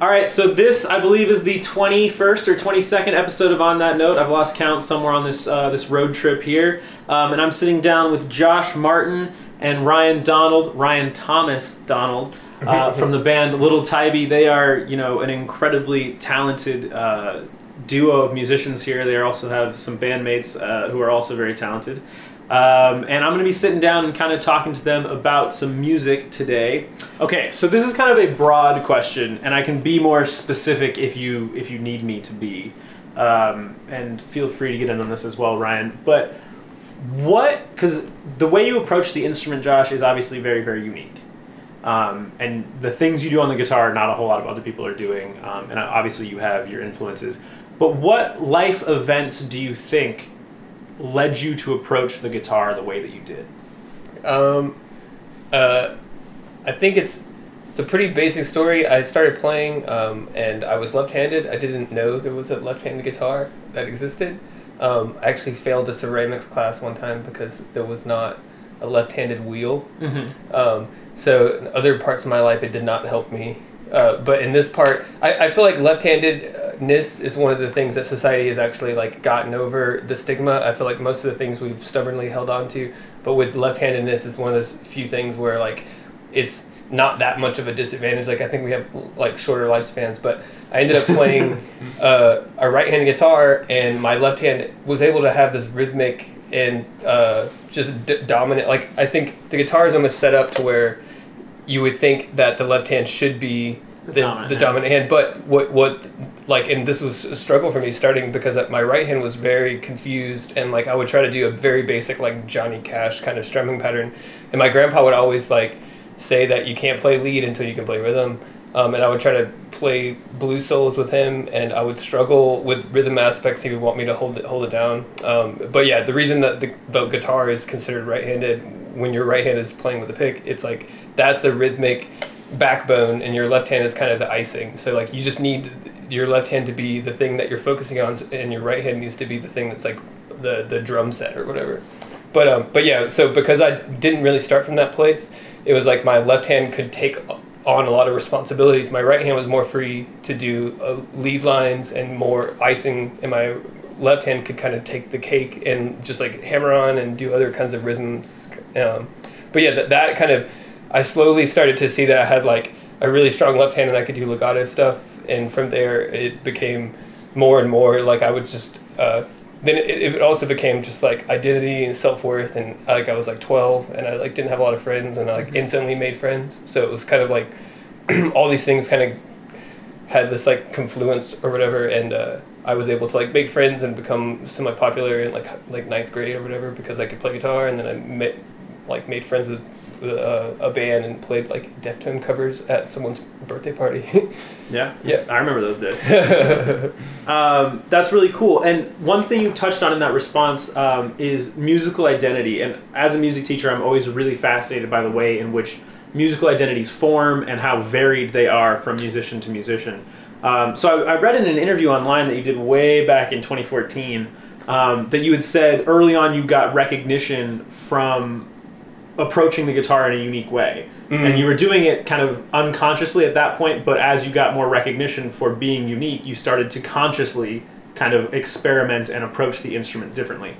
All right, so this, I believe, is the 21st or 22nd episode of On That Note. I've lost count somewhere on this this road trip here. And I'm sitting down with Josh Martin and Ryan Thomas Donald, from the band Little Tybee. They are, you know, an incredibly talented duo of musicians here. They also have some bandmates who are also very talented. And I'm going to be sitting down and kind of talking to them about some music today. Okay, so this is kind of a broad question, and I can be more specific if you need me to be. And feel free to get in on this as well, Ryan. But because the way you approach the instrument, Josh, is obviously very, very unique. And the things you do on the guitar, not a whole lot of other people are doing. And obviously you have your influences. But what life events do you think led you to approach the guitar the way that you did? I think it's a pretty basic story. I started playing and I was left-handed. I didn't know there was a left-handed guitar that existed. I actually failed a ceramics class one time because there was not a left-handed wheel. Mm-hmm. So in other parts of my life, it did not help me. But in this part, I feel like left-handedness is one of the things that society has actually like gotten over the stigma. I feel like most of the things we've stubbornly held on to, but with left-handedness, it's one of those few things where like it's not that much of a disadvantage. Like I think we have like shorter lifespans, but I ended up playing a right-handed guitar, and my left hand was able to have this rhythmic and just dominant. Like I think the guitar is almost set up to where you would think that the left hand should be the dominant hand, but and this was a struggle for me starting because my right hand was very confused, and like I would try to do a very basic like Johnny Cash kind of strumming pattern, and my grandpa would always like say that you can't play lead until you can play rhythm, and I would try to play blues solos with him, and I would struggle with rhythm aspects. He would want me to hold it down, but yeah, the reason that the guitar is considered right-handed when your right hand is playing with a pick, it's like that's the rhythmic backbone and your left hand is kind of the icing. So like you just need your left hand to be the thing that you're focusing on, and your right hand needs to be the thing that's like the drum set or whatever. But yeah, so because I didn't really start from that place, it was like my left hand could take on a lot of responsibilities. My right hand was more free to do lead lines and more icing, and my left hand could kind of take the cake and just like hammer on and do other kinds of rhythms. But yeah, that kind of, I slowly started to see that I had like a really strong left hand and I could do legato stuff. And from there it became more and more like I would just, then it also became just like identity and self-worth. And like I was like 12 and I like didn't have a lot of friends, and I like instantly made friends. So it was kind of like all these things kind of had this like confluence or whatever. And, I was able to like make friends and become semi-popular in like ninth grade or whatever because I could play guitar, and then I made friends with a band and played like Deftone covers at someone's birthday party. yeah, I remember those days. That's really cool. And one thing you touched on in that response is musical identity. And as a music teacher, I'm always really fascinated by the way in which musical identities form and how varied they are from musician to musician. So I read in an interview online that you did way back in 2014 that you had said early on you got recognition from approaching the guitar in a unique way. Mm-hmm. And you were doing it kind of unconsciously at that point, but as you got more recognition for being unique, you started to consciously kind of experiment and approach the instrument differently.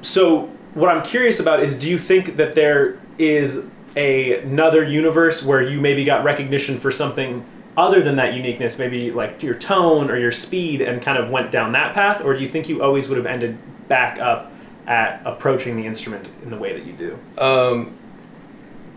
So what I'm curious about is, do you think that there is another universe where you maybe got recognition for something other than that uniqueness, maybe like your tone or your speed, and kind of went down that path? Or do you think you always would have ended back up at approaching the instrument in the way that you do?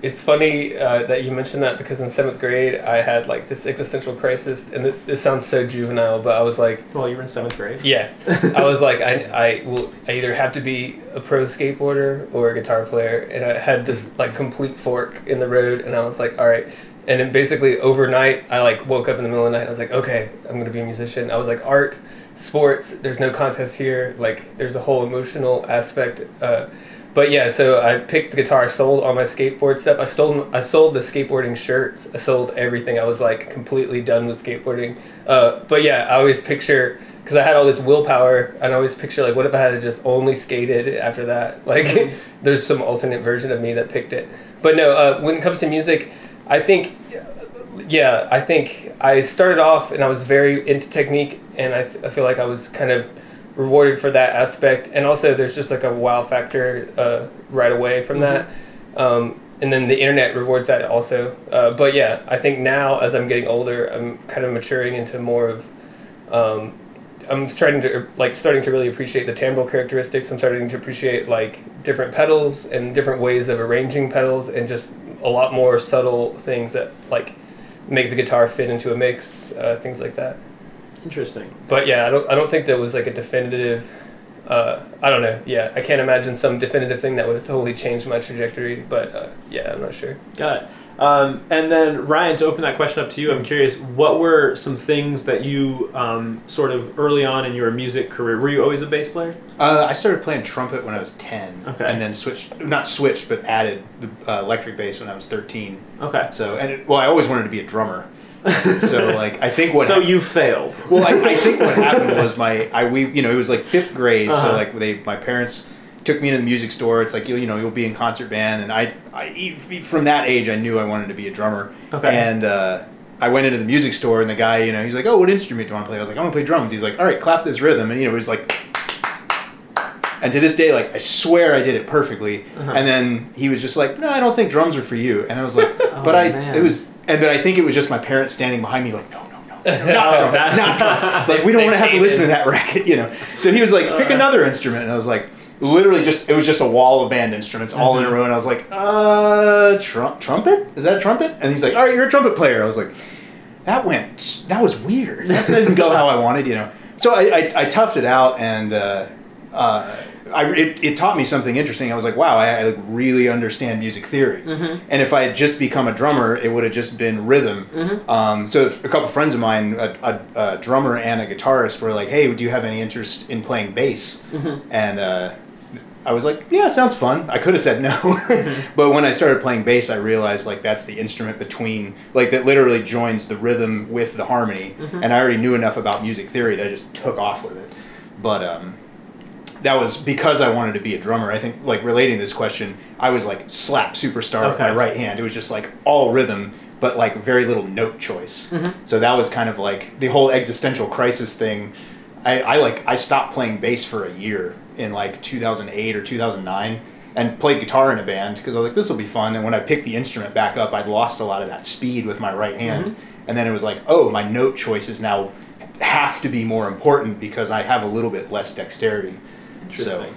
It's funny that you mentioned that, because in 7th grade I had like this existential crisis, and this sounds so juvenile, but I was like... Well, you were in 7th grade? Yeah. I was like, I either have to be a pro skateboarder or a guitar player, and I had this like complete fork in the road, and I was like, all right. And then basically overnight, I like woke up in the middle of the night. And I was like, okay, I'm going to be a musician. I was like, art, sports, there's no contest here. Like there's a whole emotional aspect. But yeah, so I picked the guitar. I sold all my skateboard stuff. I sold the skateboarding shirts. I sold everything. I was like completely done with skateboarding. But yeah, I always picture, because I had all this willpower, and I always picture like, what if I had just only skated after that? Like there's some alternate version of me that picked it. But no, when it comes to music, I think Yeah, I think I started off and I was very into technique, and I feel like I was kind of rewarded for that aspect. And also there's just like a wow factor right away from that. And then the internet rewards that also. But yeah, I think now as I'm getting older, I'm kind of maturing into more of, I'm starting to really appreciate the timbral characteristics. I'm starting to appreciate like different pedals and different ways of arranging pedals and just a lot more subtle things that like make the guitar fit into a mix, things like that. Interesting. But yeah, I don't think there was like a definitive, I don't know. Yeah, I can't imagine some definitive thing that would have totally changed my trajectory, but yeah, I'm not sure. Got it. And then Ryan, to open that question up to you, I'm curious, what were some things that you sort of early on in your music career, were you always a bass player? I started playing trumpet when I was 10. Okay. And then added the electric bass when I was 13. Okay. So, I always wanted to be a drummer. So like, I think what you failed. Well, I think what happened was it was like fifth grade. Uh-huh. So like my parents took me into the music store. It's like, you'll be in concert band. And I from that age, I knew I wanted to be a drummer. Okay. And, I went into the music store and the guy, he's like, "Oh, what instrument do you want to play?" I was like, "I want to play drums." He's like, "All right, clap this rhythm." And, it was like, and to this day, like, I swear I did it perfectly. Uh-huh. And then he was just like, "No, I don't think drums are for you." And I was like, and then I think it was just my parents standing behind me like, no, not drums. It's like, we don't want to have to listen to that racket, So he was like, "Pick another instrument." And I was like, literally it was just a wall of band instruments all in a row. And I was like, trumpet? Is that a trumpet?" And he's like, "All right, you're a trumpet player." I was like, that was weird. That didn't go how I wanted, So I toughed it out and, it taught me something interesting. I was like, wow, I really understand music theory. Mm-hmm. And if I had just become a drummer, it would have just been rhythm. Mm-hmm. So a couple friends of mine, a drummer and a guitarist, were like, "Hey, do you have any interest in playing bass?" Mm-hmm. And I was like, "Yeah, sounds fun." I could have said no. Mm-hmm. But when I started playing bass, I realized like that's the instrument between, like that literally joins the rhythm with the harmony. Mm-hmm. And I already knew enough about music theory that I just took off with it. But, that was because I wanted to be a drummer. I think, like, relating to this question, I was, like, slap superstar with my right hand. It was just, like, all rhythm, but, like, very little note choice. Mm-hmm. So that was kind of, like, the whole existential crisis thing. I stopped playing bass for a year in, like, 2008 or 2009 and played guitar in a band because I was like, this will be fun. And when I picked the instrument back up, I'd lost a lot of that speed with my right hand. Mm-hmm. And then it was like, oh, my note choices now have to be more important because I have a little bit less dexterity. Interesting.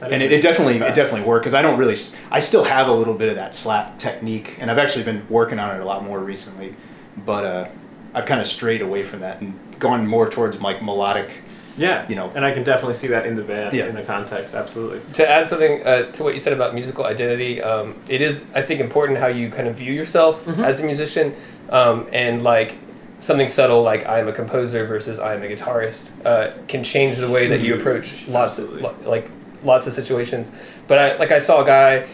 So, and it definitely worked because I still have a little bit of that slap technique, and I've actually been working on it a lot more recently, but I've kind of strayed away from that and gone more towards like melodic. Yeah. And I can definitely see that in the band, in the context, absolutely. To add something to what you said about musical identity, it is, I think, important how you kind of view yourself as a musician, and like something subtle like "I'm a composer" versus "I'm a guitarist" can change the way that you approach lots of situations. But I saw a guy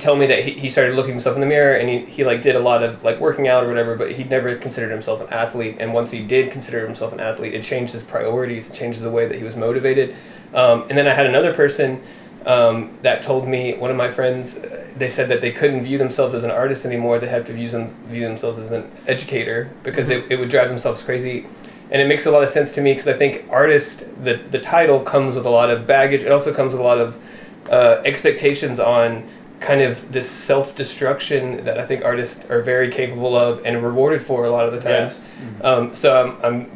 tell me that he started looking himself in the mirror and he like did a lot of like working out or whatever, but he never considered himself an athlete. And once he did consider himself an athlete, it changed his priorities, it changed the way that he was motivated. And then I had another person that told me, one of my friends, they said that they couldn't view themselves as an artist anymore. They had to view themselves as an educator because it would drive themselves crazy. And it makes a lot of sense to me because I think artist, the title comes with a lot of baggage. It also comes with a lot of expectations on kind of this self-destruction that I think artists are very capable of and rewarded for a lot of the time. Yes. Mm-hmm. So I'm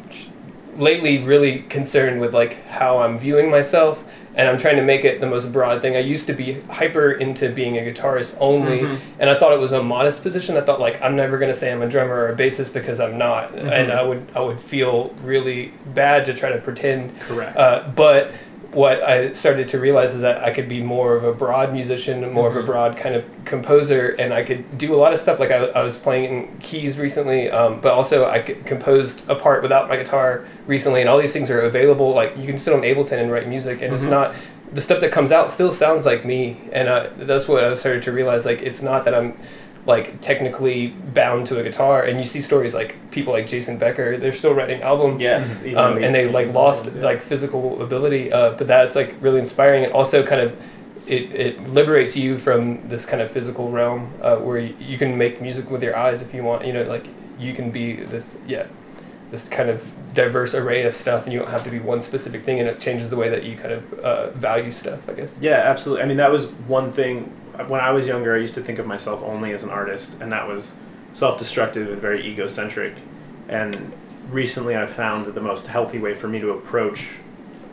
lately really concerned with like how I'm viewing myself. And I'm trying to make it the most broad thing. I used to be hyper into being a guitarist only, and I thought it was a modest position. I thought like, I'm never gonna say I'm a drummer or a bassist because I'm not, and I would feel really bad to try to pretend. Correct. But what I started to realize is that I could be more of a broad musician, more of a broad kind of composer, and I could do a lot of stuff. Like I was playing in keys recently, but also I composed a part without my guitar recently, and all these things are available. Like you can sit on Ableton and write music, and it's not, the stuff that comes out still sounds like me, and that's what I started to realize. Like it's not that I'm like technically bound to a guitar, and you see stories like people like Jason Becker, they're still writing albums, and they like lost albums, like physical ability, but that's like really inspiring and also kind of it liberates you from this kind of physical realm where you can make music with your eyes if you want. You know, like you can be this kind of diverse array of stuff, and you don't have to be one specific thing, and it changes the way that you kind of value stuff, I guess. Yeah, absolutely. I mean, that was one thing. When I was younger, I used to think of myself only as an artist, and that was self-destructive and very egocentric. And recently I've found that the most healthy way for me to approach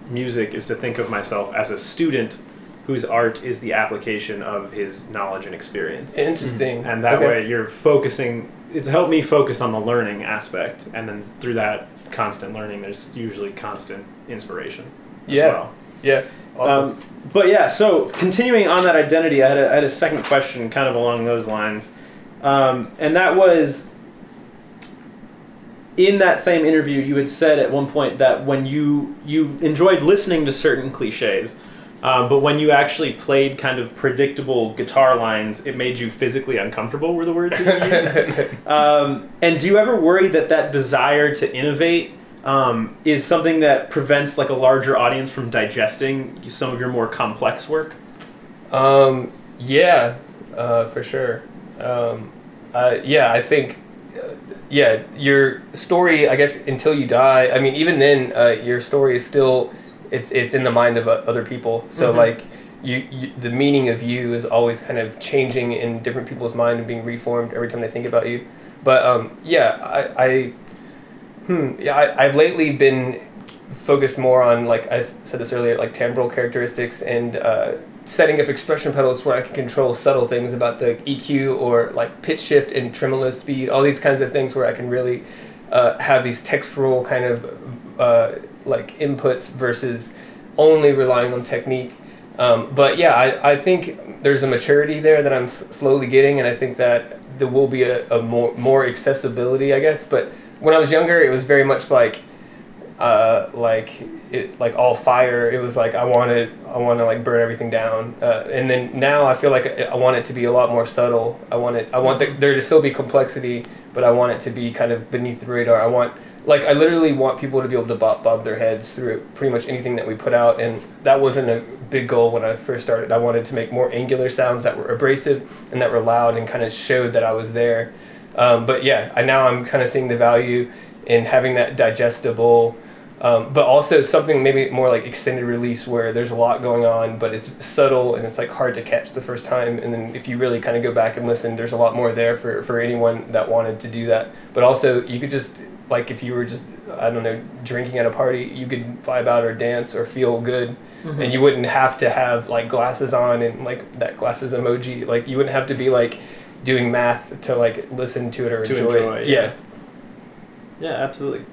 music is to think of myself as a student whose art is the application of his knowledge and experience. Interesting. Mm-hmm. And that way you're focusing... It's helped me focus on the learning aspect, and then through that constant learning, there's usually constant inspiration as well. Yeah, awesome. But yeah, so continuing on that identity, I had a second question kind of along those lines, and that was, in that same interview, you had said at one point that when you enjoyed listening to certain cliches, but when you actually played kind of predictable guitar lines, it made you physically uncomfortable, were the words you used. And do you ever worry that desire to innovate is something that prevents like a larger audience from digesting some of your more complex work? For sure. I think... your story, I guess, until you die, I mean, even then, your story is still... It's in the mind of other people. So, mm-hmm. like, you, the meaning of you is always kind of changing in different people's mind and being reformed every time they think about you. But, I've lately been focused more on, like I said this earlier, like timbral characteristics and setting up expression pedals where I can control subtle things about the EQ or, like, pitch shift and tremolo speed, all these kinds of things where I can really have these textural kind of... like inputs versus only relying on technique. I think there's a maturity there that I'm slowly getting, and I think that there will be a more accessibility, I guess. But when I was younger, it was very much like all fire. It was like I want to like burn everything down. And then now I feel like I want it to be a lot more subtle. I want there to still be complexity, but I want it to be kind of beneath the radar. I literally want people to be able to bob their heads through pretty much anything that we put out, and that wasn't a big goal when I first started. I wanted to make more angular sounds that were abrasive and that were loud and kind of showed that I was there. Now I'm kind of seeing the value in having that digestible, but also something maybe more like extended release where there's a lot going on, but it's subtle and it's like hard to catch the first time. And then if you really kind of go back and listen, there's a lot more there for anyone that wanted to do that. But also you could just... Like if you were just, I don't know, drinking at a party, you could vibe out or dance or feel good, mm-hmm. and you wouldn't have to have like glasses on and like that glasses emoji. Like you wouldn't have to be like doing math to like listen to it or enjoy it. Yeah, absolutely.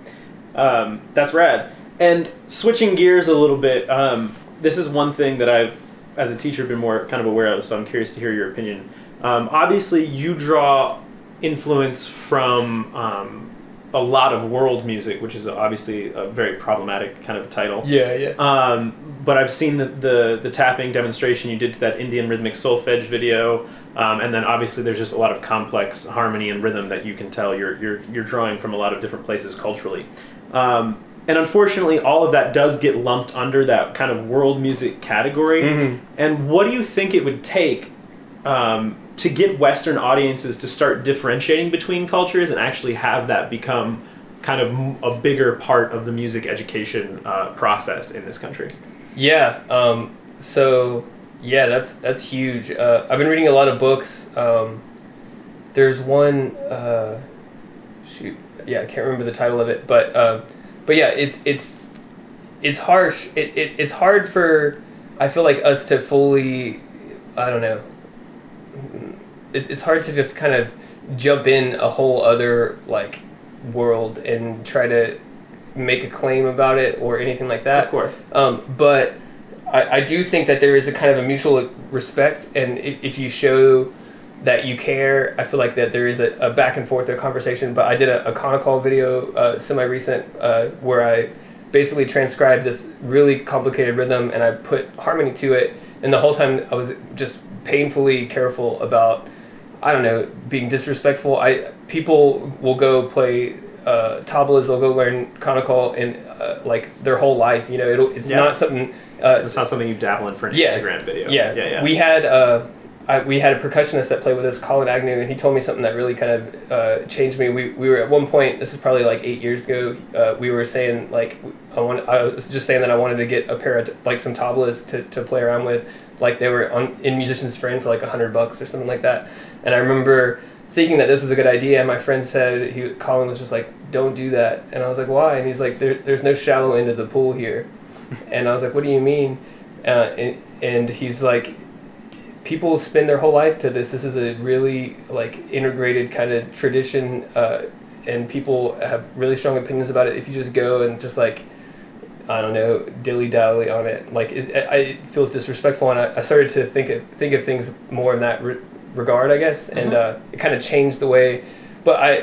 That's rad. And switching gears a little bit, this is one thing that I've, as a teacher, been more kind of aware of. So I'm curious to hear your opinion. Obviously, you draw influence from. A lot of world music, which is obviously a very problematic kind of title. Yeah. But I've seen the tapping demonstration you did to that Indian rhythmic solfege video, and then obviously there's just a lot of complex harmony and rhythm that you can tell you're drawing from a lot of different places culturally. And unfortunately, all of that does get lumped under that kind of world music category. Mm-hmm. And what do you think it would take to get Western audiences to start differentiating between cultures and actually have that become kind of a bigger part of the music education process in this country? Yeah. That's huge. I've been reading a lot of books. There's one, I can't remember the title of it, but it's harsh. It's hard for, I feel like, us to fully, I don't know, it's hard to just kind of jump in a whole other like world and try to make a claim about it or anything like that. Of course. But I do think that there is a kind of a mutual respect, and if you show that you care, I feel like that there is a back and forth, a conversation. But I did a conical video semi-recent where I basically transcribed this really complicated rhythm and I put harmony to it, and the whole time I was just painfully careful about, I don't know, being disrespectful. People will go play tablas, they'll go learn conical, and like their whole life, you know, it's not something It's not something you dabble in for an Instagram video. Yeah. We had a percussionist that played with us, Colin Agnew, and he told me something that really kind of changed me. We were at one point, this is probably like 8 years ago, we were saying, like, I was just saying that I wanted to get a pair of, like, some tablas to play around with. Like, they were in Musician's Friend for like $100 or something like that. And I remember thinking that this was a good idea, and my friend said, Colin was just like, don't do that. And I was like, why? And he's like, there's no shallow end of the pool here. And I was like, what do you mean? And he's like, people spend their whole life to this. This is a really, like, integrated kind of tradition, and people have really strong opinions about it. If you just go and just, like, I don't know, dilly-dally on it, like, it feels disrespectful. And I started to think of things more in that regard, I guess. Mm-hmm. And it kind of changed the way. But I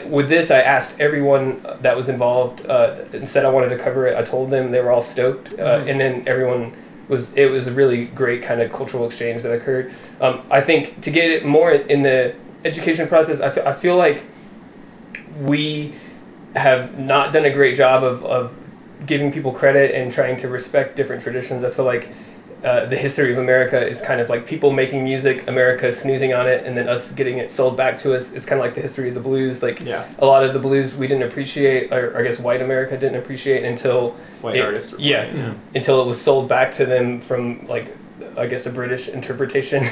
asked everyone that was involved and said I wanted to cover it. I told them, they were all stoked. Mm-hmm. And then everyone... It was a really great kind of cultural exchange that occurred. I think to get it more in the education process, I feel like we have not done a great job of giving people credit and trying to respect different traditions. I feel like the history of America is kind of like people making music, America snoozing on it, and then us getting it sold back to us. It's kind of like the history of the blues. Like, a lot of the blues we didn't appreciate, or I guess white America didn't appreciate until white artists. Until it was sold back to them from, like, I guess a British interpretation,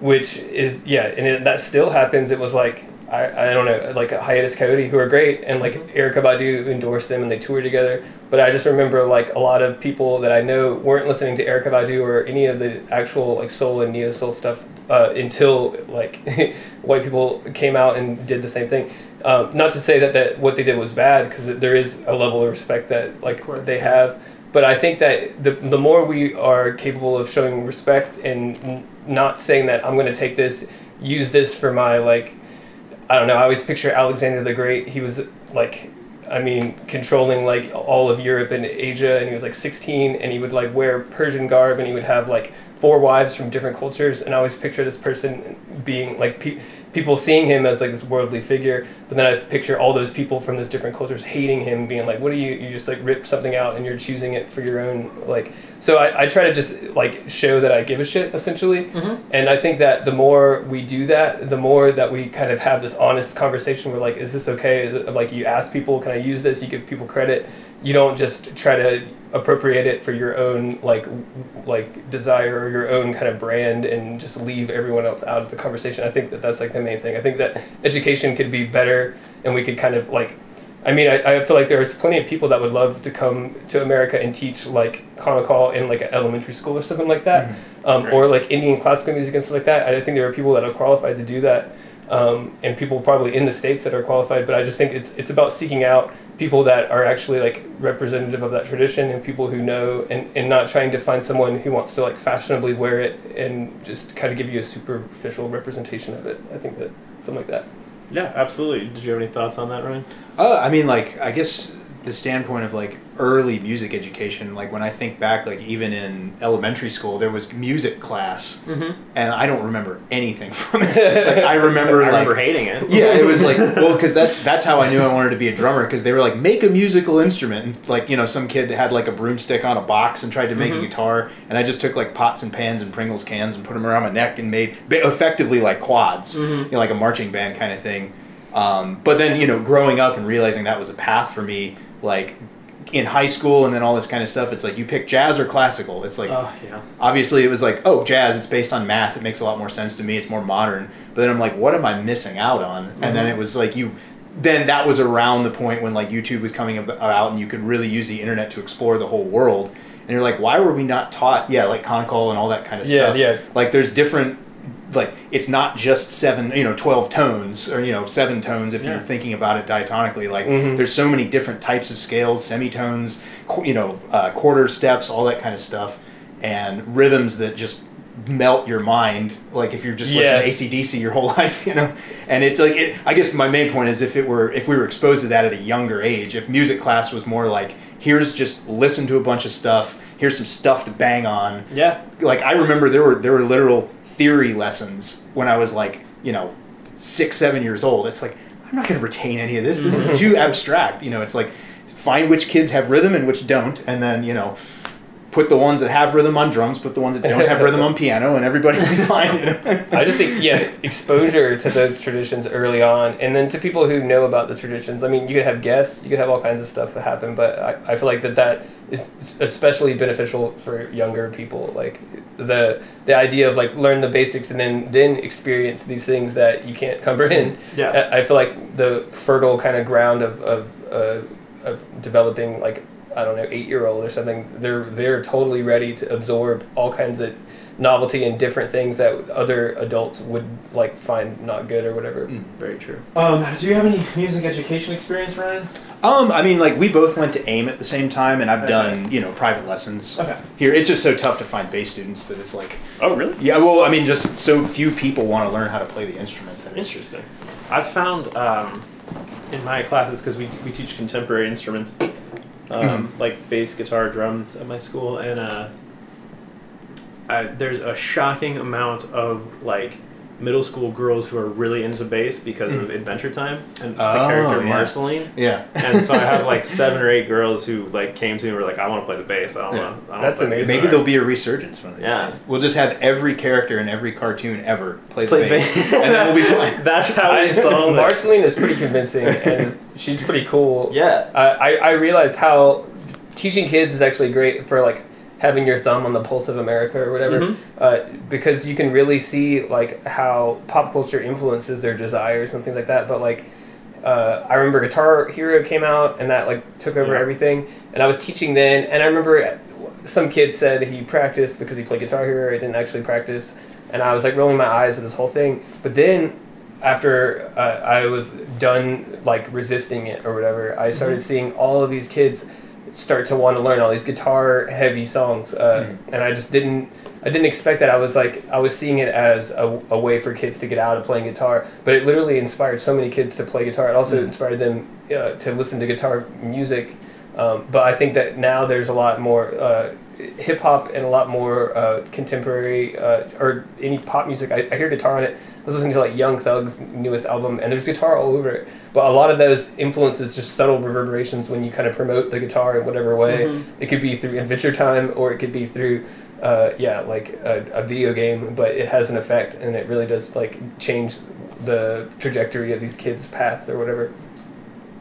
which is that still happens. It was like, I don't know, like Hiatus Kaiyote, who are great, and like Erykah Badu endorsed them and they toured together. But I just remember, like, a lot of people that I know weren't listening to Erykah Badu or any of the actual, like, soul and neo soul stuff until, like, white people came out and did the same thing. Not to say that what they did was bad, because there is a level of respect that, like, they have. But I think that the more we are capable of showing respect and not saying that I'm going to take this, use this for my, like, I don't know, I always picture Alexander the Great. He was, like, I mean, controlling, like, all of Europe and Asia, and he was, like, 16, and he would, like, wear Persian garb, and he would have, like, 4 wives from different cultures, and I always picture this person being, like, people seeing him as, like, this worldly figure, but then I picture all those people from those different cultures hating him, being like, what are you just, like, ripped something out, and you're choosing it for your own, like, so I try to just, like, show that I give a shit, essentially, and I think that the more we do that, the more that we kind of have this honest conversation where, like, is this okay? Like, you ask people, can I use this? You give people credit. You don't just try to appropriate it for your own, like desire or your own kind of brand and just leave everyone else out of the conversation. I think that that's, like, the main thing. I think that education could be better, and we could kind of, like, I mean, I feel like there's plenty of people that would love to come to America and teach, like, conical in, like, an elementary school or something like that, or, like, Indian classical music and stuff like that. I think there are people that are qualified to do that, and people probably in the States that are qualified, but I just think it's about seeking out people that are actually, like, representative of that tradition and people who know, and not trying to find someone who wants to, like, fashionably wear it and just kind of give you a superficial representation of it. I think that something like that. Yeah, absolutely. Did you have any thoughts on that, Ryan? I mean, like, I guess the standpoint of, like, early music education, like, when I think back, like, even in elementary school, there was music class, and I don't remember anything from it. Like, I remember hating it. Yeah, it was like, well, because that's how I knew I wanted to be a drummer, because they were like, make a musical instrument, and, like, you know, some kid had, like, a broomstick on a box and tried to make a guitar, and I just took, like, pots and pans and Pringles cans and put them around my neck and made effectively, like, quads, you know, like a marching band kind of thing. But then, you know, growing up and realizing that was a path for me, like, in high school and then all this kind of stuff, it's like, you pick jazz or classical. It's like, obviously it was like, oh, jazz, it's based on math. It makes a lot more sense to me. It's more modern. But then I'm like, what am I missing out on? And then it was like, that was around the point when, like, YouTube was coming out and you could really use the internet to explore the whole world. And you're like, why were we not taught, like, conical and all that kind of stuff? Like, there's different, like, it's not just 12 tones, or, 7 tones if you're thinking about it diatonically. Like, there's so many different types of scales, semitones, quarter steps, all that kind of stuff, and rhythms that just melt your mind, like, if you're just listening to AC/DC your whole life, And it's like, I guess my main point is if we were exposed to that at a younger age, if music class was more like, here's just listen to a bunch of stuff, here's some stuff to bang on. Yeah. Like, I remember there were literal theory lessons when I was, like, 6-7 years old. It's like, I'm not going to retain any of this. This is too abstract. It's like, find which kids have rhythm and which don't, and then put the ones that have rhythm on drums, put the ones that don't have rhythm on piano, and everybody will be fine. I just think, yeah, exposure to those traditions early on, and then to people who know about the traditions. I mean, you could have guests, you could have all kinds of stuff that happen, but I feel like that is especially beneficial for younger people. Like the idea of like learn the basics and then experience these things that you can't comprehend. Yeah. I feel like the fertile kind of ground of developing, like, I don't know, 8-year-old or something, they're totally ready to absorb all kinds of novelty and different things that other adults would like find not good or whatever. Very true. Do you have any music education experience, Ryan? I mean, like, we both went to AIM at the same time, and I've done, you know, private lessons here. It's just so tough to find bass students that it's like... Oh, really? Yeah, well, I mean, just so few people want to learn how to play the instrument. Interesting. I've found in my classes, because we teach contemporary instruments, like bass, guitar, drums at my school, and there's a shocking amount of like middle school girls who are really into bass because of Adventure Time and the character Marceline. Yeah. And so I have like 7 or 8 girls who like came to me and were like, I want to play the bass. I don't know. That's amazing. Maybe there'll be a resurgence one of these days. We'll just have every character in every cartoon ever play the bass, and then we'll be fine. That's how I saw Marceline is pretty convincing, and she's pretty cool. Yeah. I realized how teaching kids is actually great for like having your thumb on the pulse of America or whatever, because you can really see like how pop culture influences their desires and things like that. But like, I remember Guitar Hero came out and that like took over everything, and I was teaching then, and I remember some kid said he practiced because he played Guitar Hero, he didn't actually practice, and I was like rolling my eyes at this whole thing. But then after I was done like resisting it or whatever, I started seeing all of these kids start to want to learn all these guitar heavy songs, and I didn't expect that. I was seeing it as a way for kids to get out of playing guitar, but it literally inspired so many kids to play guitar. It also inspired them to listen to guitar music, but I think that now there's a lot more hip hop and a lot more contemporary or any pop music. I hear guitar on it. I was listening to like Young Thug's newest album, and there's guitar all over it. But a lot of those influences, just subtle reverberations when you kind of promote the guitar in whatever way. It could be through Adventure Time, or it could be through, like a video game. But it has an effect, and it really does like change the trajectory of these kids' paths or whatever.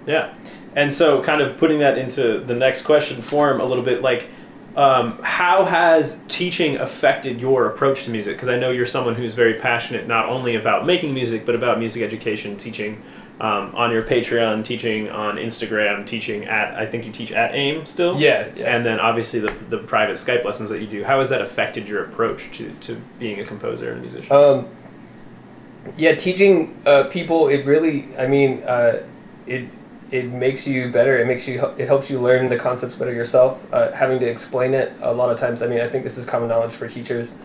Yeah, and so kind of putting that into the next question form a little bit, like, how has teaching affected your approach to music? Because I know you're someone who's very passionate not only about making music, but about music education, teaching on your Patreon, teaching on Instagram, teaching at, I think you teach at AIM still? Yeah. And then obviously the private Skype lessons that you do. How has that affected your approach to being a composer and a musician? Teaching people, it really, I mean, it makes you better. It helps you learn the concepts better yourself. Having to explain it a lot of times. I mean, I think this is common knowledge for teachers.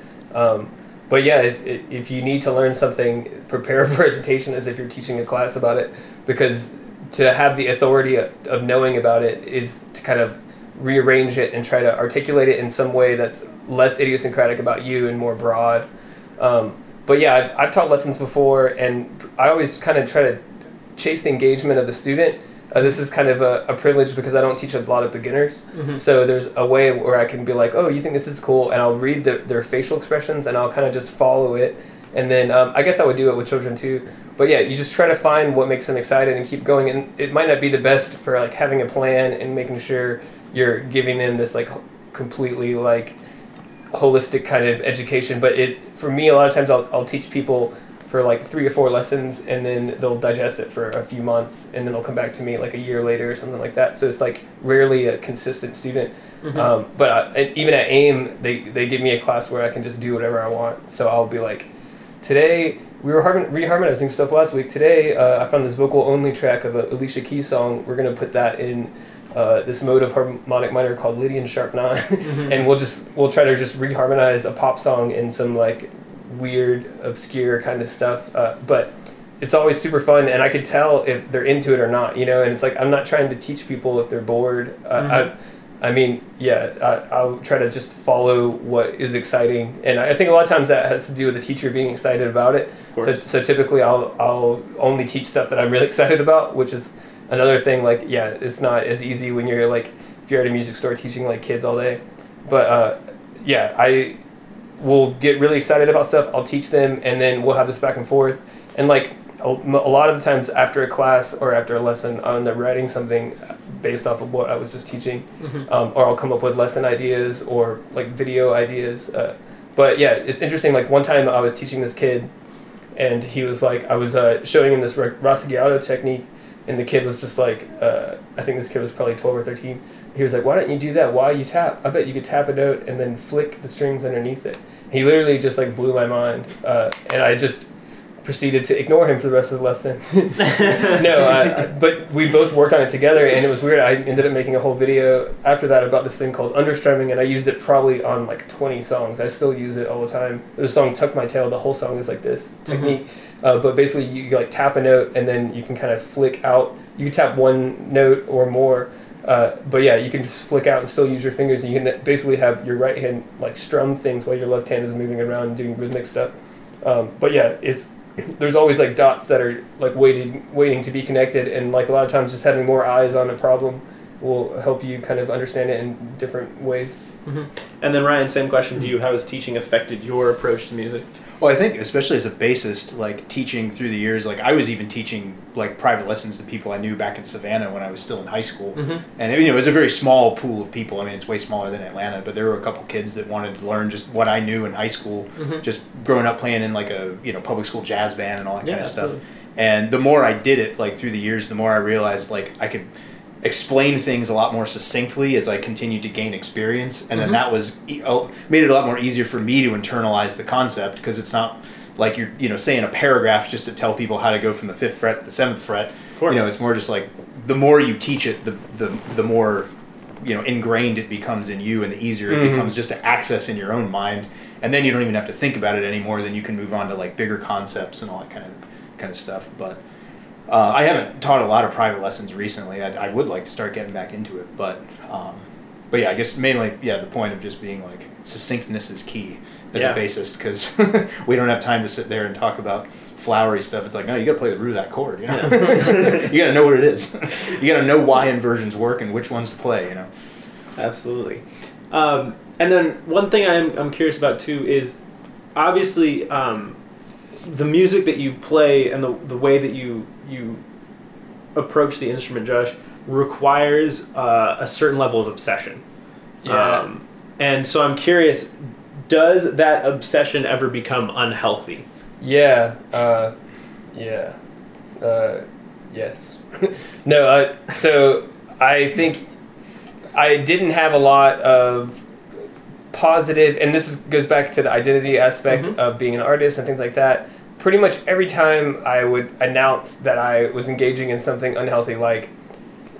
But yeah, if you need to learn something, prepare a presentation as if you're teaching a class about it, because to have the authority of knowing about it is to kind of rearrange it and try to articulate it in some way that's less idiosyncratic about you and more broad. But yeah, I've taught lessons before, and I always kind of try to chase the engagement of the student. This is kind of a privilege because I don't teach a lot of beginners. So there's a way where I can be like, oh, you think this is cool? And I'll read their facial expressions, and I'll kind of just follow it. And then I guess I would do it with children too. But yeah, you just try to find what makes them excited and keep going. And it might not be the best for like having a plan and making sure you're giving them this like completely like holistic kind of education. But it, for me, a lot of times I'll teach people for like 3 or 4 lessons, and then they'll digest it for a few months, and then they'll come back to me like a year later or something like that. So it's like rarely a consistent student. But even at AIM, they give me a class where I can just do whatever I want. So I'll be like, today we were reharmonizing stuff last week. Today I found this vocal only track of a Alicia Keys song. We're gonna put that in this mode of harmonic minor called Lydian Sharp 9, and we'll try to just reharmonize a pop song in some like weird, obscure kind of stuff, but it's always super fun, and I could tell if they're into it or not, you know. And it's like, I'm not trying to teach people if they're bored. I'll try to just follow what is exciting, and I think a lot of times that has to do with the teacher being excited about it. So typically I'll only teach stuff that I'm really excited about, which is another thing. Like, yeah, it's not as easy when you're like, if you're at a music store teaching like kids all day. But yeah, I will get really excited about stuff. I'll teach them, and then we'll have this back and forth. And like a lot of the times after a class or after a lesson, I'll end up writing something based off of what I was just teaching, mm-hmm. Or I'll come up with lesson ideas or like video ideas. But yeah, it's interesting. Like one time I was teaching this kid, and he was like, I was showing him this rasgueado technique, and the kid was just like, I think this kid was probably 12 or 13. He was like, why don't you do that? Why you tap? I bet you could tap a note and then flick the strings underneath it. He literally just like blew my mind, and I just proceeded to ignore him for the rest of the lesson. But we both worked on it together, and it was weird. I ended up making a whole video after that about this thing called understrumming, and I used it probably on like 20 songs. I still use it all the time. The song Tuck My Tail, the whole song is like this technique, but basically you like tap a note, and then you can kind of flick out. You can tap one note or more, but yeah, you can just flick out and still use your fingers, and you can basically have your right hand like strum things while your left hand is moving around and doing rhythmic stuff. But yeah, there's always like dots that are like waiting to be connected, and like a lot of times just having more eyes on a problem will help you kind of understand it in different ways. Mm-hmm. And then Ryan, same question to you. How has teaching affected your approach to music? Well, I think especially as a bassist, like teaching through the years, like I was even teaching like private lessons to people I knew back in Savannah when I was still in high school. Mm-hmm. And it was a very small pool of people. I mean, it's way smaller than Atlanta, but there were a couple kids that wanted to learn just what I knew in high school, mm-hmm. just growing up playing in like a, public school jazz band and all that kind of stuff. Absolutely. And the more I did it like through the years, the more I realized like I could explain things a lot more succinctly as I continued to gain experience, and then that was made it a lot more easier for me to internalize the concept, because it's not like you're saying a paragraph just to tell people how to go from the 5th fret to the 7th fret. Of course. It's more just like the more you teach it, the more ingrained it becomes in you, and the easier it becomes just to access in your own mind, and then you don't even have to think about it anymore. Then you can move on to like bigger concepts and all that kind of stuff. But I haven't taught a lot of private lessons recently. I would like to start getting back into it, but yeah, I guess mainly the point of just being like succinctness is key as a bassist, because we don't have time to sit there and talk about flowery stuff. It's like, no, you got to play the root of that chord. You got to know what it is. You got to know why inversions work and which ones to play. Absolutely. And then one thing I'm curious about too is obviously the music that you play and the way that you approach the instrument, Josh, requires a certain level of obsession. Yeah. And so I'm curious, does that obsession ever become unhealthy? Yes. No, so I think I didn't have a lot of positive, and this goes back to the identity aspect of being an artist and things like that. Pretty much every time I would announce that I was engaging in something unhealthy, like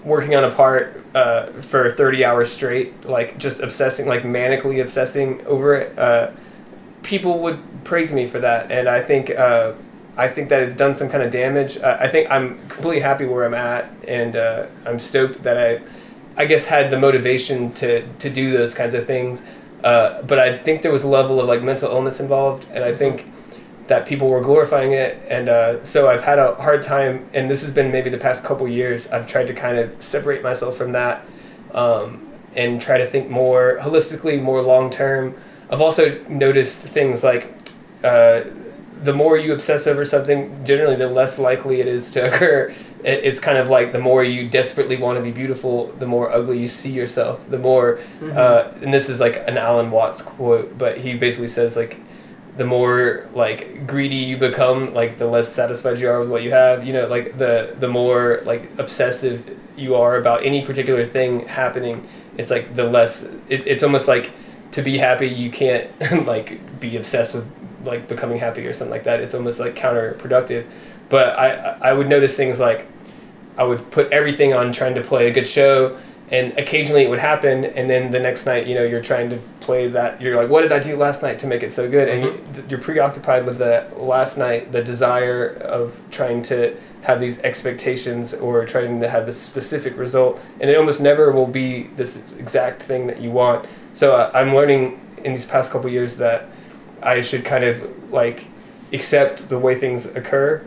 working on a part for 30 hours straight, like just obsessing, like manically obsessing over it, people would praise me for that. And I think that it's done some kind of damage. I think I'm completely happy where I'm at, and I'm stoked that I guess had the motivation to do those kinds of things. But I think there was a level of like mental illness involved, and I think that people were glorifying it, and so I've had a hard time, and this has been maybe the past couple years. I've tried to kind of separate myself from that, and try to think more holistically, more long term. I've also noticed things like the more you obsess over something, generally the less likely it is to occur. It's kind of like the more you desperately want to be beautiful, the more ugly you see yourself, the more and this is like an Alan Watts quote, but he basically says like the more like greedy you become, like the less satisfied you are with what you have, like the more like obsessive you are about any particular thing happening. It's like the less it's almost like to be happy you can't like be obsessed with like becoming happy or something like that. It's almost like counterproductive. But I would notice things like I would put everything on trying to play a good show, and occasionally it would happen, and then the next night, you're trying to play that. You're like, what did I do last night to make it so good? And you're preoccupied with the last night, the desire of trying to have these expectations or trying to have this specific result. And it almost never will be this exact thing that you want. So I'm learning in these past couple years that I should kind of like accept the way things occur,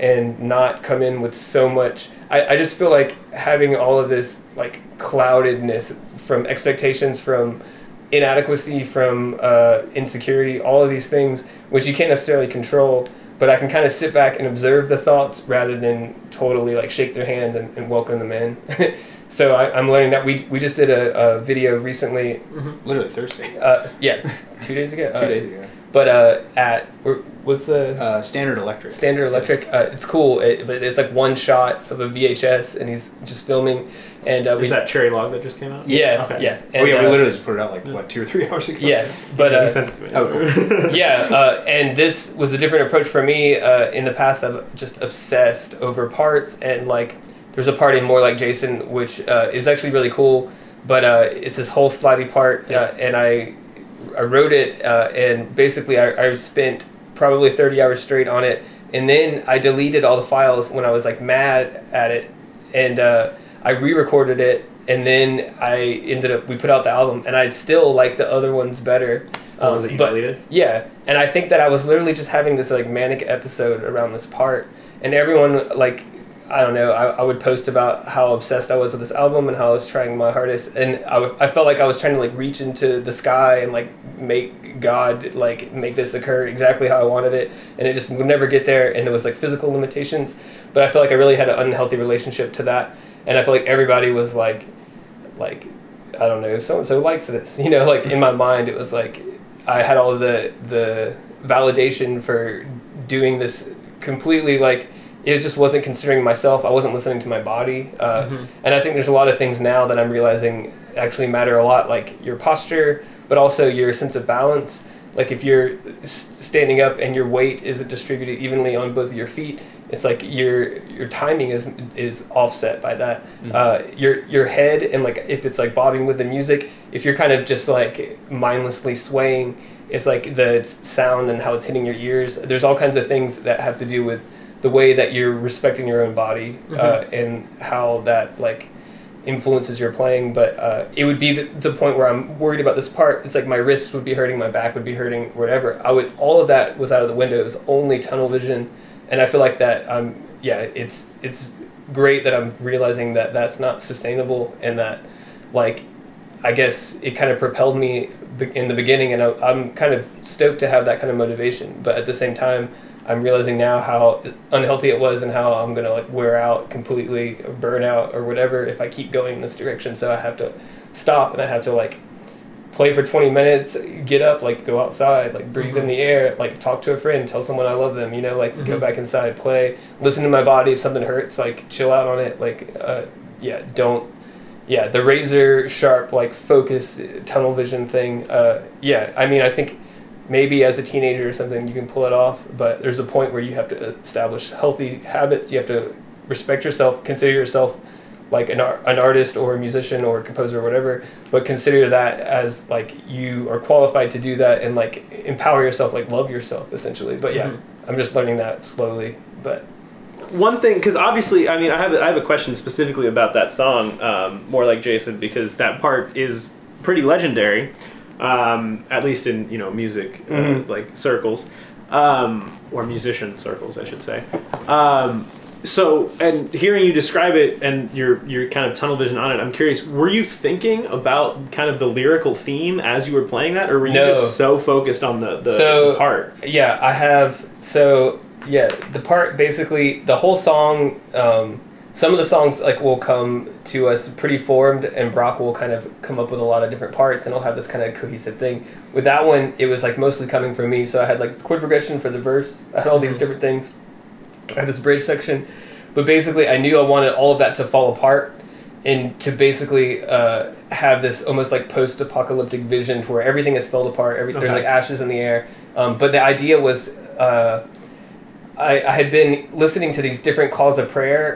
and not come in with so much. I just feel like having all of this like cloudedness from expectations, from inadequacy, from insecurity, all of these things, which you can't necessarily control, but I can kind of sit back and observe the thoughts rather than totally like shake their hand and welcome them in. So I'm learning that. We just did a video recently. Mm-hmm. Literally Thursday. Yeah, 2 days ago. 2 days ago. But at, what's the... Standard Electric. Standard Electric. It's cool, but it's like one shot of a VHS, and he's just filming. And is that Cherry Log that just came out? Yeah, okay. Yeah. And, we literally just put it out like, what, 2 or 3 hours ago? Yeah, but... he sent it to me. Oh, cool. Yeah, and this was a different approach for me. In the past, I've just obsessed over parts, and like... There's a part in More Like Jason, which is actually really cool, but it's this whole slidey part, and I wrote it, and basically I spent probably 30 hours straight on it, and then I deleted all the files when I was like mad at it, and I re-recorded it, and then we put out the album, and I still like the other ones better. The ones that you deleted? Yeah, and I think that I was literally just having this like manic episode around this part, and everyone like... I don't know, I would post about how obsessed I was with this album and how I was trying my hardest, and I felt like I was trying to like reach into the sky and like make God like make this occur exactly how I wanted it, and it just would never get there, and there was like physical limitations, but I felt like I really had an unhealthy relationship to that, and I felt like everybody was like I don't know, so-and-so likes this, you know, like in my mind it was like I had all the validation for doing this completely like... It just wasn't considering myself. I wasn't listening to my body. And I think there's a lot of things now that I'm realizing actually matter a lot, like your posture, but also your sense of balance. Like if you're standing up and your weight isn't distributed evenly on both of your feet, it's like your timing is offset by that. Mm-hmm. Your head, and like if it's like bobbing with the music, if you're kind of just like mindlessly swaying, it's like the sound and how it's hitting your ears. There's all kinds of things that have to do with the way that you're respecting your own body, and how that like influences your playing. But it would be the point where I'm worried about this part. It's like my wrists would be hurting, my back would be hurting, whatever. All of that was out of the window. It was only tunnel vision, and I feel like that it's great that I'm realizing that that's not sustainable, and that like I guess it kind of propelled me in the beginning, and I'm kind of stoked to have that kind of motivation. But at the same time, I'm realizing now how unhealthy it was and how I'm going to like wear out completely, or burn out or whatever if I keep going in this direction. So I have to stop, and I have to like play for 20 minutes, get up, like go outside, like breathe in the air, like talk to a friend, tell someone I love them, you know, like go back inside, play, listen to my body. If something hurts, like chill out on it. Like, the razor sharp, like focus tunnel vision thing. I mean, I think maybe as a teenager or something you can pull it off, but there's a point where you have to establish healthy habits. You have to respect yourself, consider yourself like an artist or a musician or a composer or whatever, but consider that as like you are qualified to do that, and like empower yourself, like love yourself essentially. But I'm just learning that slowly. But one thing, because obviously, I mean, I have a question specifically about that song, More Like Jason, because that part is pretty legendary. At least in, you know, music like circles, or musician circles, I should say. So, and hearing you describe it and your kind of tunnel vision on it, I'm curious, were you thinking about kind of the lyrical theme as you were playing that, or were you just so focused on the part? Yeah, the part, basically the whole song. Some of the songs like will come to us pretty formed, and Brock will kind of come up with a lot of different parts, and it'll have this kind of cohesive thing. With that one, it was like mostly coming from me, so I had like this chord progression for the verse. I had all these different things. I had this bridge section, but basically I knew I wanted all of that to fall apart, and to basically have this almost like post-apocalyptic vision to where everything is felled apart. There's like ashes in the air. But the idea was... I had been listening to these different calls of prayer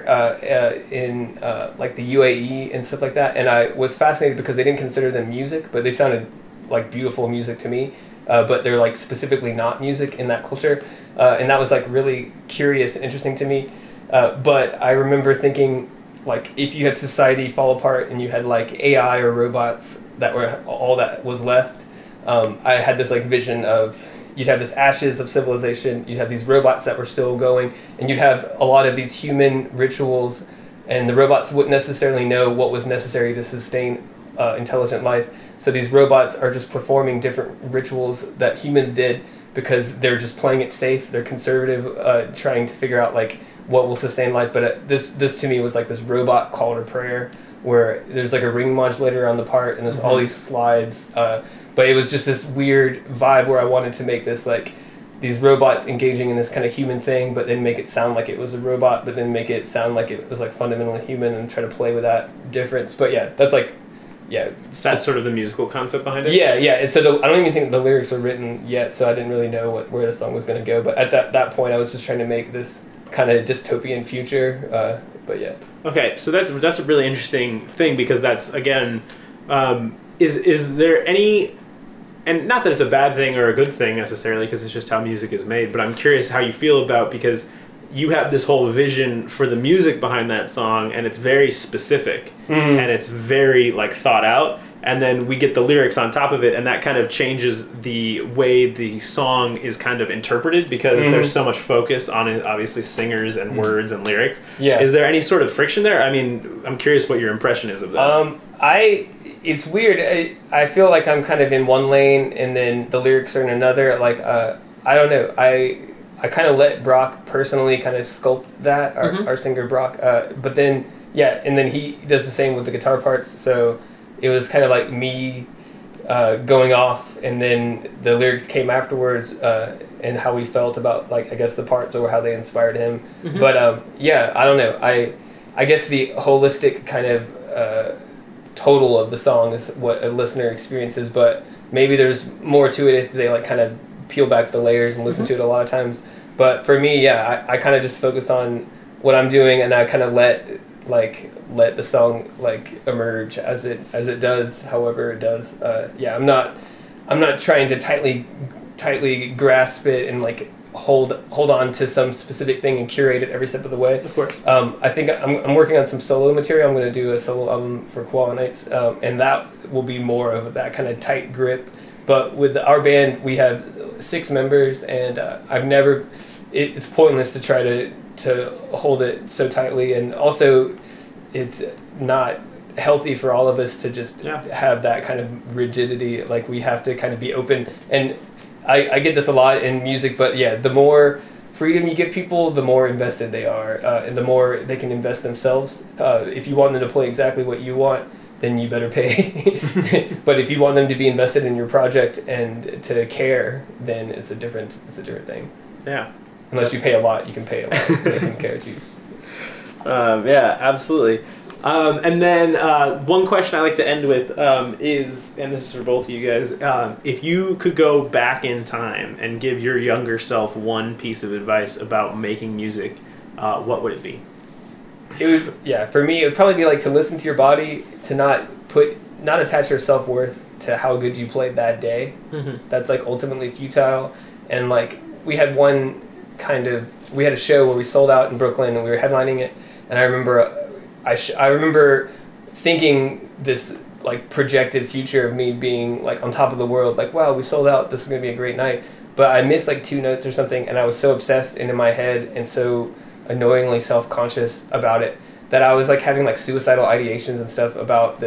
in like the UAE and stuff like that, and I was fascinated because they didn't consider them music, but they sounded like beautiful music to me, but they're like specifically not music in that culture, and that was like really curious and interesting to me. But I remember thinking, like, if you had society fall apart and you had like AI or robots that were all that was left, I had this like vision of... You'd have this ashes of civilization, you'd have these robots that were still going, and you'd have a lot of these human rituals, and the robots wouldn't necessarily know what was necessary to sustain intelligent life. So these robots are just performing different rituals that humans did because they're just playing it safe. They're conservative, trying to figure out like what will sustain life. But this to me was like this robot call to prayer where there's like a ring modulator on the part and there's all these slides. But it was just this weird vibe where I wanted to make this like these robots engaging in this kind of human thing, but then make it sound like it was a robot, but then make it sound like it was like fundamentally human and try to play with that difference. But yeah, that's like, yeah. That's sort of the musical concept behind it? Yeah, yeah. And so I don't even think the lyrics were written yet, so I didn't really know where the song was going to go. But at that point, I was just trying to make this kind of dystopian future. But yeah. Okay, so that's a really interesting thing because that's, again, is there any... And not that it's a bad thing or a good thing necessarily, because it's just how music is made, but I'm curious how you feel about, because you have this whole vision for the music behind that song, and it's very specific, and it's very, like, thought out, and then we get the lyrics on top of it, and that kind of changes the way the song is kind of interpreted, because there's so much focus on, it, obviously, singers and words and lyrics. Yeah. Is there any sort of friction there? I mean, I'm curious what your impression is of that. It's weird. I feel like I'm kind of in one lane and then the lyrics are in another. Like, I don't know. I kind of let Brock personally kind of sculpt that, our singer Brock. But then, yeah, and then he does the same with the guitar parts. So it was kind of like me going off and then the lyrics came afterwards and how we felt about, like, I guess the parts or how they inspired him. But, yeah, I don't know. I guess the holistic kind of... total of the song is what a listener experiences, but maybe there's more to it if they like kind of peel back the layers and listen to it a lot of times. But for me, yeah, I kind of just focus on what I'm doing and I kind of let the song like emerge as it does, however it does. Yeah, I'm not trying to tightly grasp it and like hold on to some specific thing and curate it every step of the way. Of course. I think I'm working on some solo material. I'm going to do a solo album for Koala Nights, and that will be more of that kind of tight grip. But with our band, we have 6 members, and I've never... It's pointless to try to hold it so tightly, and also it's not healthy for all of us to just have that kind of rigidity. Like, we have to kind of be open and... I get this a lot in music, but yeah, the more freedom you give people, the more invested they are, and the more they can invest themselves. If you want them to play exactly what you want, then you better pay. But if you want them to be invested in your project and to care, then it's a different thing. Yeah. Unless you pay a lot, you can pay a lot. They can care too. Yeah, absolutely. And then one question I like to end with is, and this is for both of you guys, if you could go back in time and give your younger self one piece of advice about making music, what would it be? For me, it would probably be like to listen to your body, to not attach your self-worth to how good you played that day. Mm-hmm. That's like ultimately futile. And like we had a show where we sold out in Brooklyn and we were headlining it. And I remember... I remember thinking this like projected future of me being like on top of the world, like, wow, we sold out, this is going to be a great night. But I missed like 2 notes or something, and I was so obsessed and in my head and so annoyingly self-conscious about it that I was like having like suicidal ideations and stuff about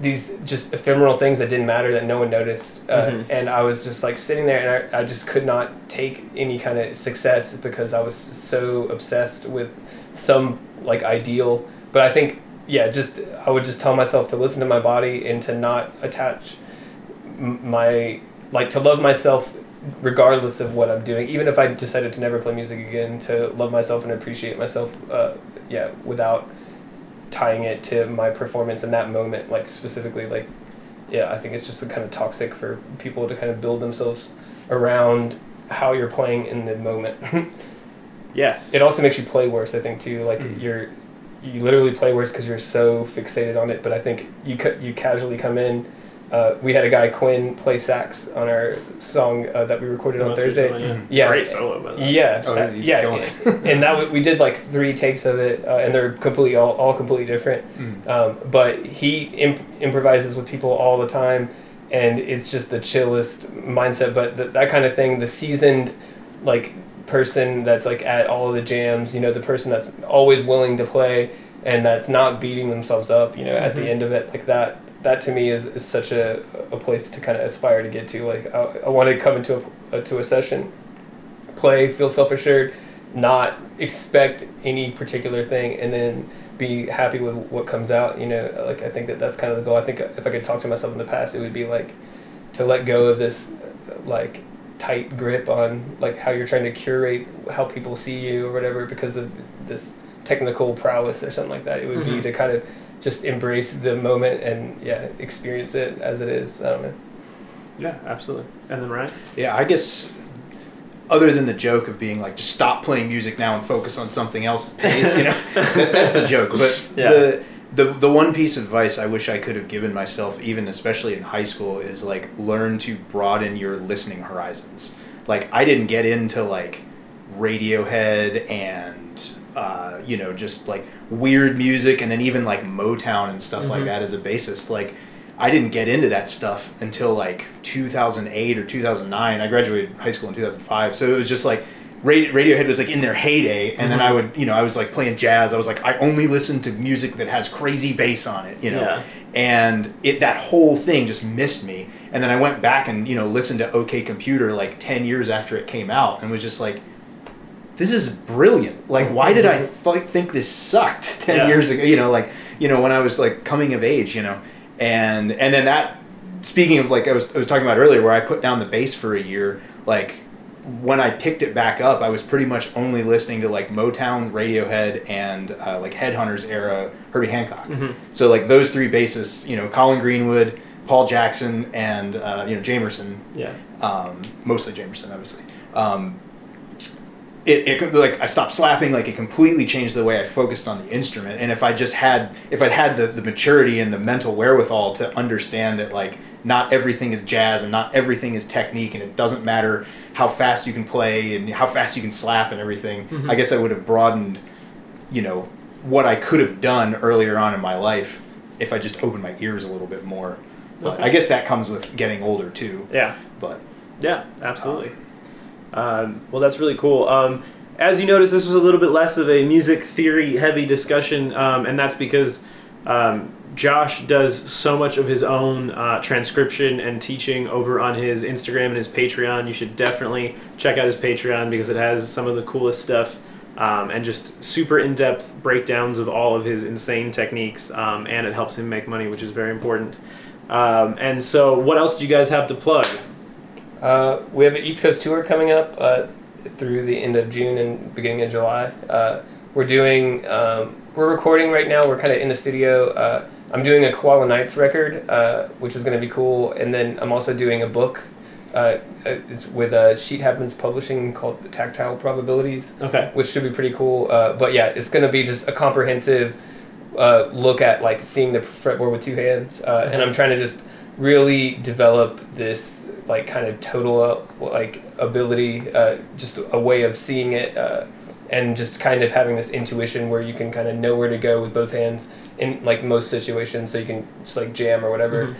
these just ephemeral things that didn't matter, that no one noticed. And I was just like sitting there and I just could not take any kind of success because I was so obsessed with some like ideal. But I think, yeah, I would just tell myself to listen to my body and to not attach to love myself regardless of what I'm doing, even if I decided to never play music again, to love myself and appreciate myself, without tying it to my performance in that moment, like specifically, like, yeah, I think it's just kind of toxic for people to kind of build themselves around how you're playing in the moment. Yes. It also makes you play worse, I think, too. Like, you literally play worse because you're so fixated on it. But I think you casually come in. We had a guy, Quinn, play sax on our song that we recorded on Thursday. Yeah. Great solo, by the way. Yeah. And that we did, like, 3 takes of it, and they're completely all completely different. But he improvises with people all the time, and it's just the chillest mindset. But that kind of thing, the seasoned, like... person that's like at all of the jams, you know, the person that's always willing to play and that's not beating themselves up, you know, at the end of it, like that to me is such a place to kind of aspire to get to. Like I want to come into a session, play, feel self-assured, not expect any particular thing, and then be happy with what comes out, you know. Like I think that's kind of the goal. I think if I could talk to myself in the past, it would be like to let go of this like tight grip on like how you're trying to curate how people see you or whatever because of this technical prowess or something like that. It would be to kind of just embrace the moment and experience it as it is. I don't know. Yeah, absolutely. And then Ryan? Yeah, I guess other than the joke of being like just stop playing music now and focus on something else that pays, you know, that's the joke. But the one piece of advice I wish I could have given myself, even especially in high school, is like learn to broaden your listening horizons. Like I didn't get into like Radiohead and you know, just like weird music, and then even like Motown and stuff like that as a bassist. Like I didn't get into that stuff until like 2008 or 2009. I graduated high school in 2005, so it was just like Radiohead was like in their heyday, and then I would, you know, I was like playing jazz. I was like, I only listen to music that has crazy bass on it, you know, and that whole thing just missed me. And then I went back and, you know, listened to OK Computer like 10 years after it came out and was just like, this is brilliant. Like, why did I think this sucked 10 years ago? You know, like, you know, when I was like coming of age, you know, and then that, speaking of like, I was talking about earlier where I put down the bass for a year, like, when I picked it back up, I was pretty much only listening to like Motown, Radiohead, and like Headhunters era Herbie Hancock. So like those three bassists, you know, Colin Greenwood, Paul Jackson, and you know, Jamerson. Mostly Jamerson, obviously. It like I stopped slapping. Like it completely changed the way I focused on the instrument. And if I'd had the maturity and the mental wherewithal to understand that like not everything is jazz and not everything is technique, and it doesn't matter how fast you can play and how fast you can slap and everything, I guess I would have broadened, you know, what I could have done earlier on in my life if I just opened my ears a little bit more. But I guess that comes with getting older too. Absolutely. Well, that's really cool. As you notice, this was a little bit less of a music theory heavy discussion, and that's because Josh does so much of his own transcription and teaching over on his Instagram and his Patreon. You should definitely check out his Patreon because it has some of the coolest stuff, and just super in-depth breakdowns of all of his insane techniques, and it helps him make money, which is very important. And so what else do you guys have to plug? We have an East Coast tour coming up through the end of June and beginning of July. We're recording right now. We're kind of in the studio. I'm doing a Koala Nights record, which is going to be cool. And then I'm also doing a book. It's with Sheet Happens Publishing called Tactile Probabilities, which should be pretty cool. But yeah, it's going to be just a comprehensive look at like seeing the fretboard with two hands. And I'm trying to just really develop this like kind of total like ability, just a way of seeing it, and just kind of having this intuition where you can kind of know where to go with both hands in like most situations, so you can just like jam or whatever.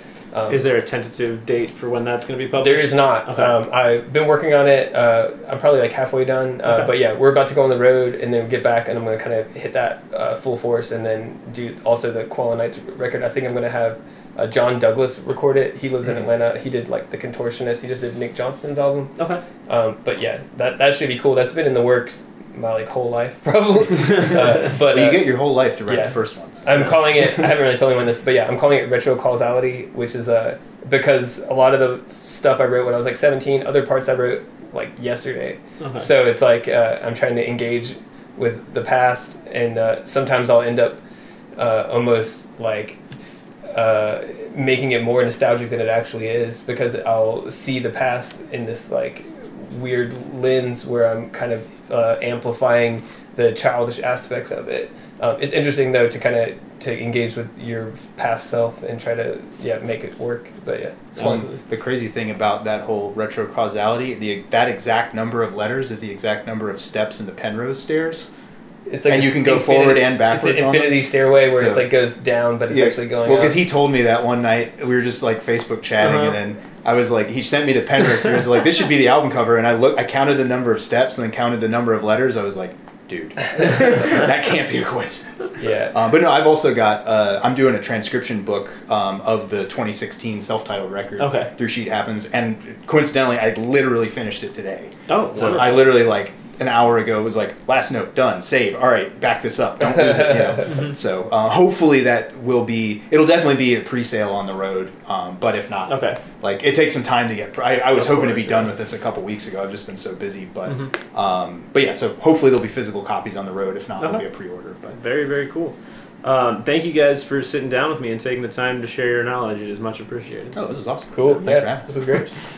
Is there a tentative date for when that's going to be published? There is not. I've been working on it. I'm probably like halfway done. But yeah, we're about to go on the road and then get back, and I'm going to kind of hit that full force, and then do also the Koala Nights record. I think I'm going to have John Douglas record it. He lives in Atlanta. He did like The Contortionist. He just did Nick Johnston's album. But yeah, that should be cool. That's been in the works my like whole life probably. But you get your whole life to write the first ones. I'm calling it, I haven't really told anyone this, but yeah, I'm calling it Retro Causality, which is because a lot of the stuff I wrote when I was like 17, other parts I wrote like yesterday. So it's like I'm trying to engage with the past, and sometimes I'll end up almost like making it more nostalgic than it actually is, because I'll see the past in this like weird lens where I'm kind of amplifying the childish aspects of it. It's interesting though to kind of to engage with your past self and try to make it work. But yeah, it's fun. The crazy thing about that whole retro causality, that exact number of letters is the exact number of steps in the Penrose stairs. It's like, and you can go forward and backwards. It's an infinity stairway where it's like goes down, but it's actually going up. Well, because he told me that one night. We were just like Facebook chatting, and then I was like, he sent me the Penrose. He was like, this should be the album cover. And I counted the number of steps and then counted the number of letters. I was like, dude. That can't be a coincidence. Yeah. But no, I've also got, I'm doing a transcription book of the 2016 self-titled record through Sheet Happens. And coincidentally, I literally finished it today. Oh, so wonderful. I literally like an hour ago was like, last note, done, save. All right, back this up. Don't lose it. You know? Mm-hmm. So hopefully that will be, it'll definitely be a pre-sale on the road. But if not, like it takes some time to get, I was hoping to be done with this a couple weeks ago. I've just been so busy, but yeah, so hopefully there'll be physical copies on the road. If not, it'll be a pre-order, but very, very cool. Thank you guys for sitting down with me and taking the time to share your knowledge. It is much appreciated. Oh, this is awesome. Cool. Thanks for having us. This was great.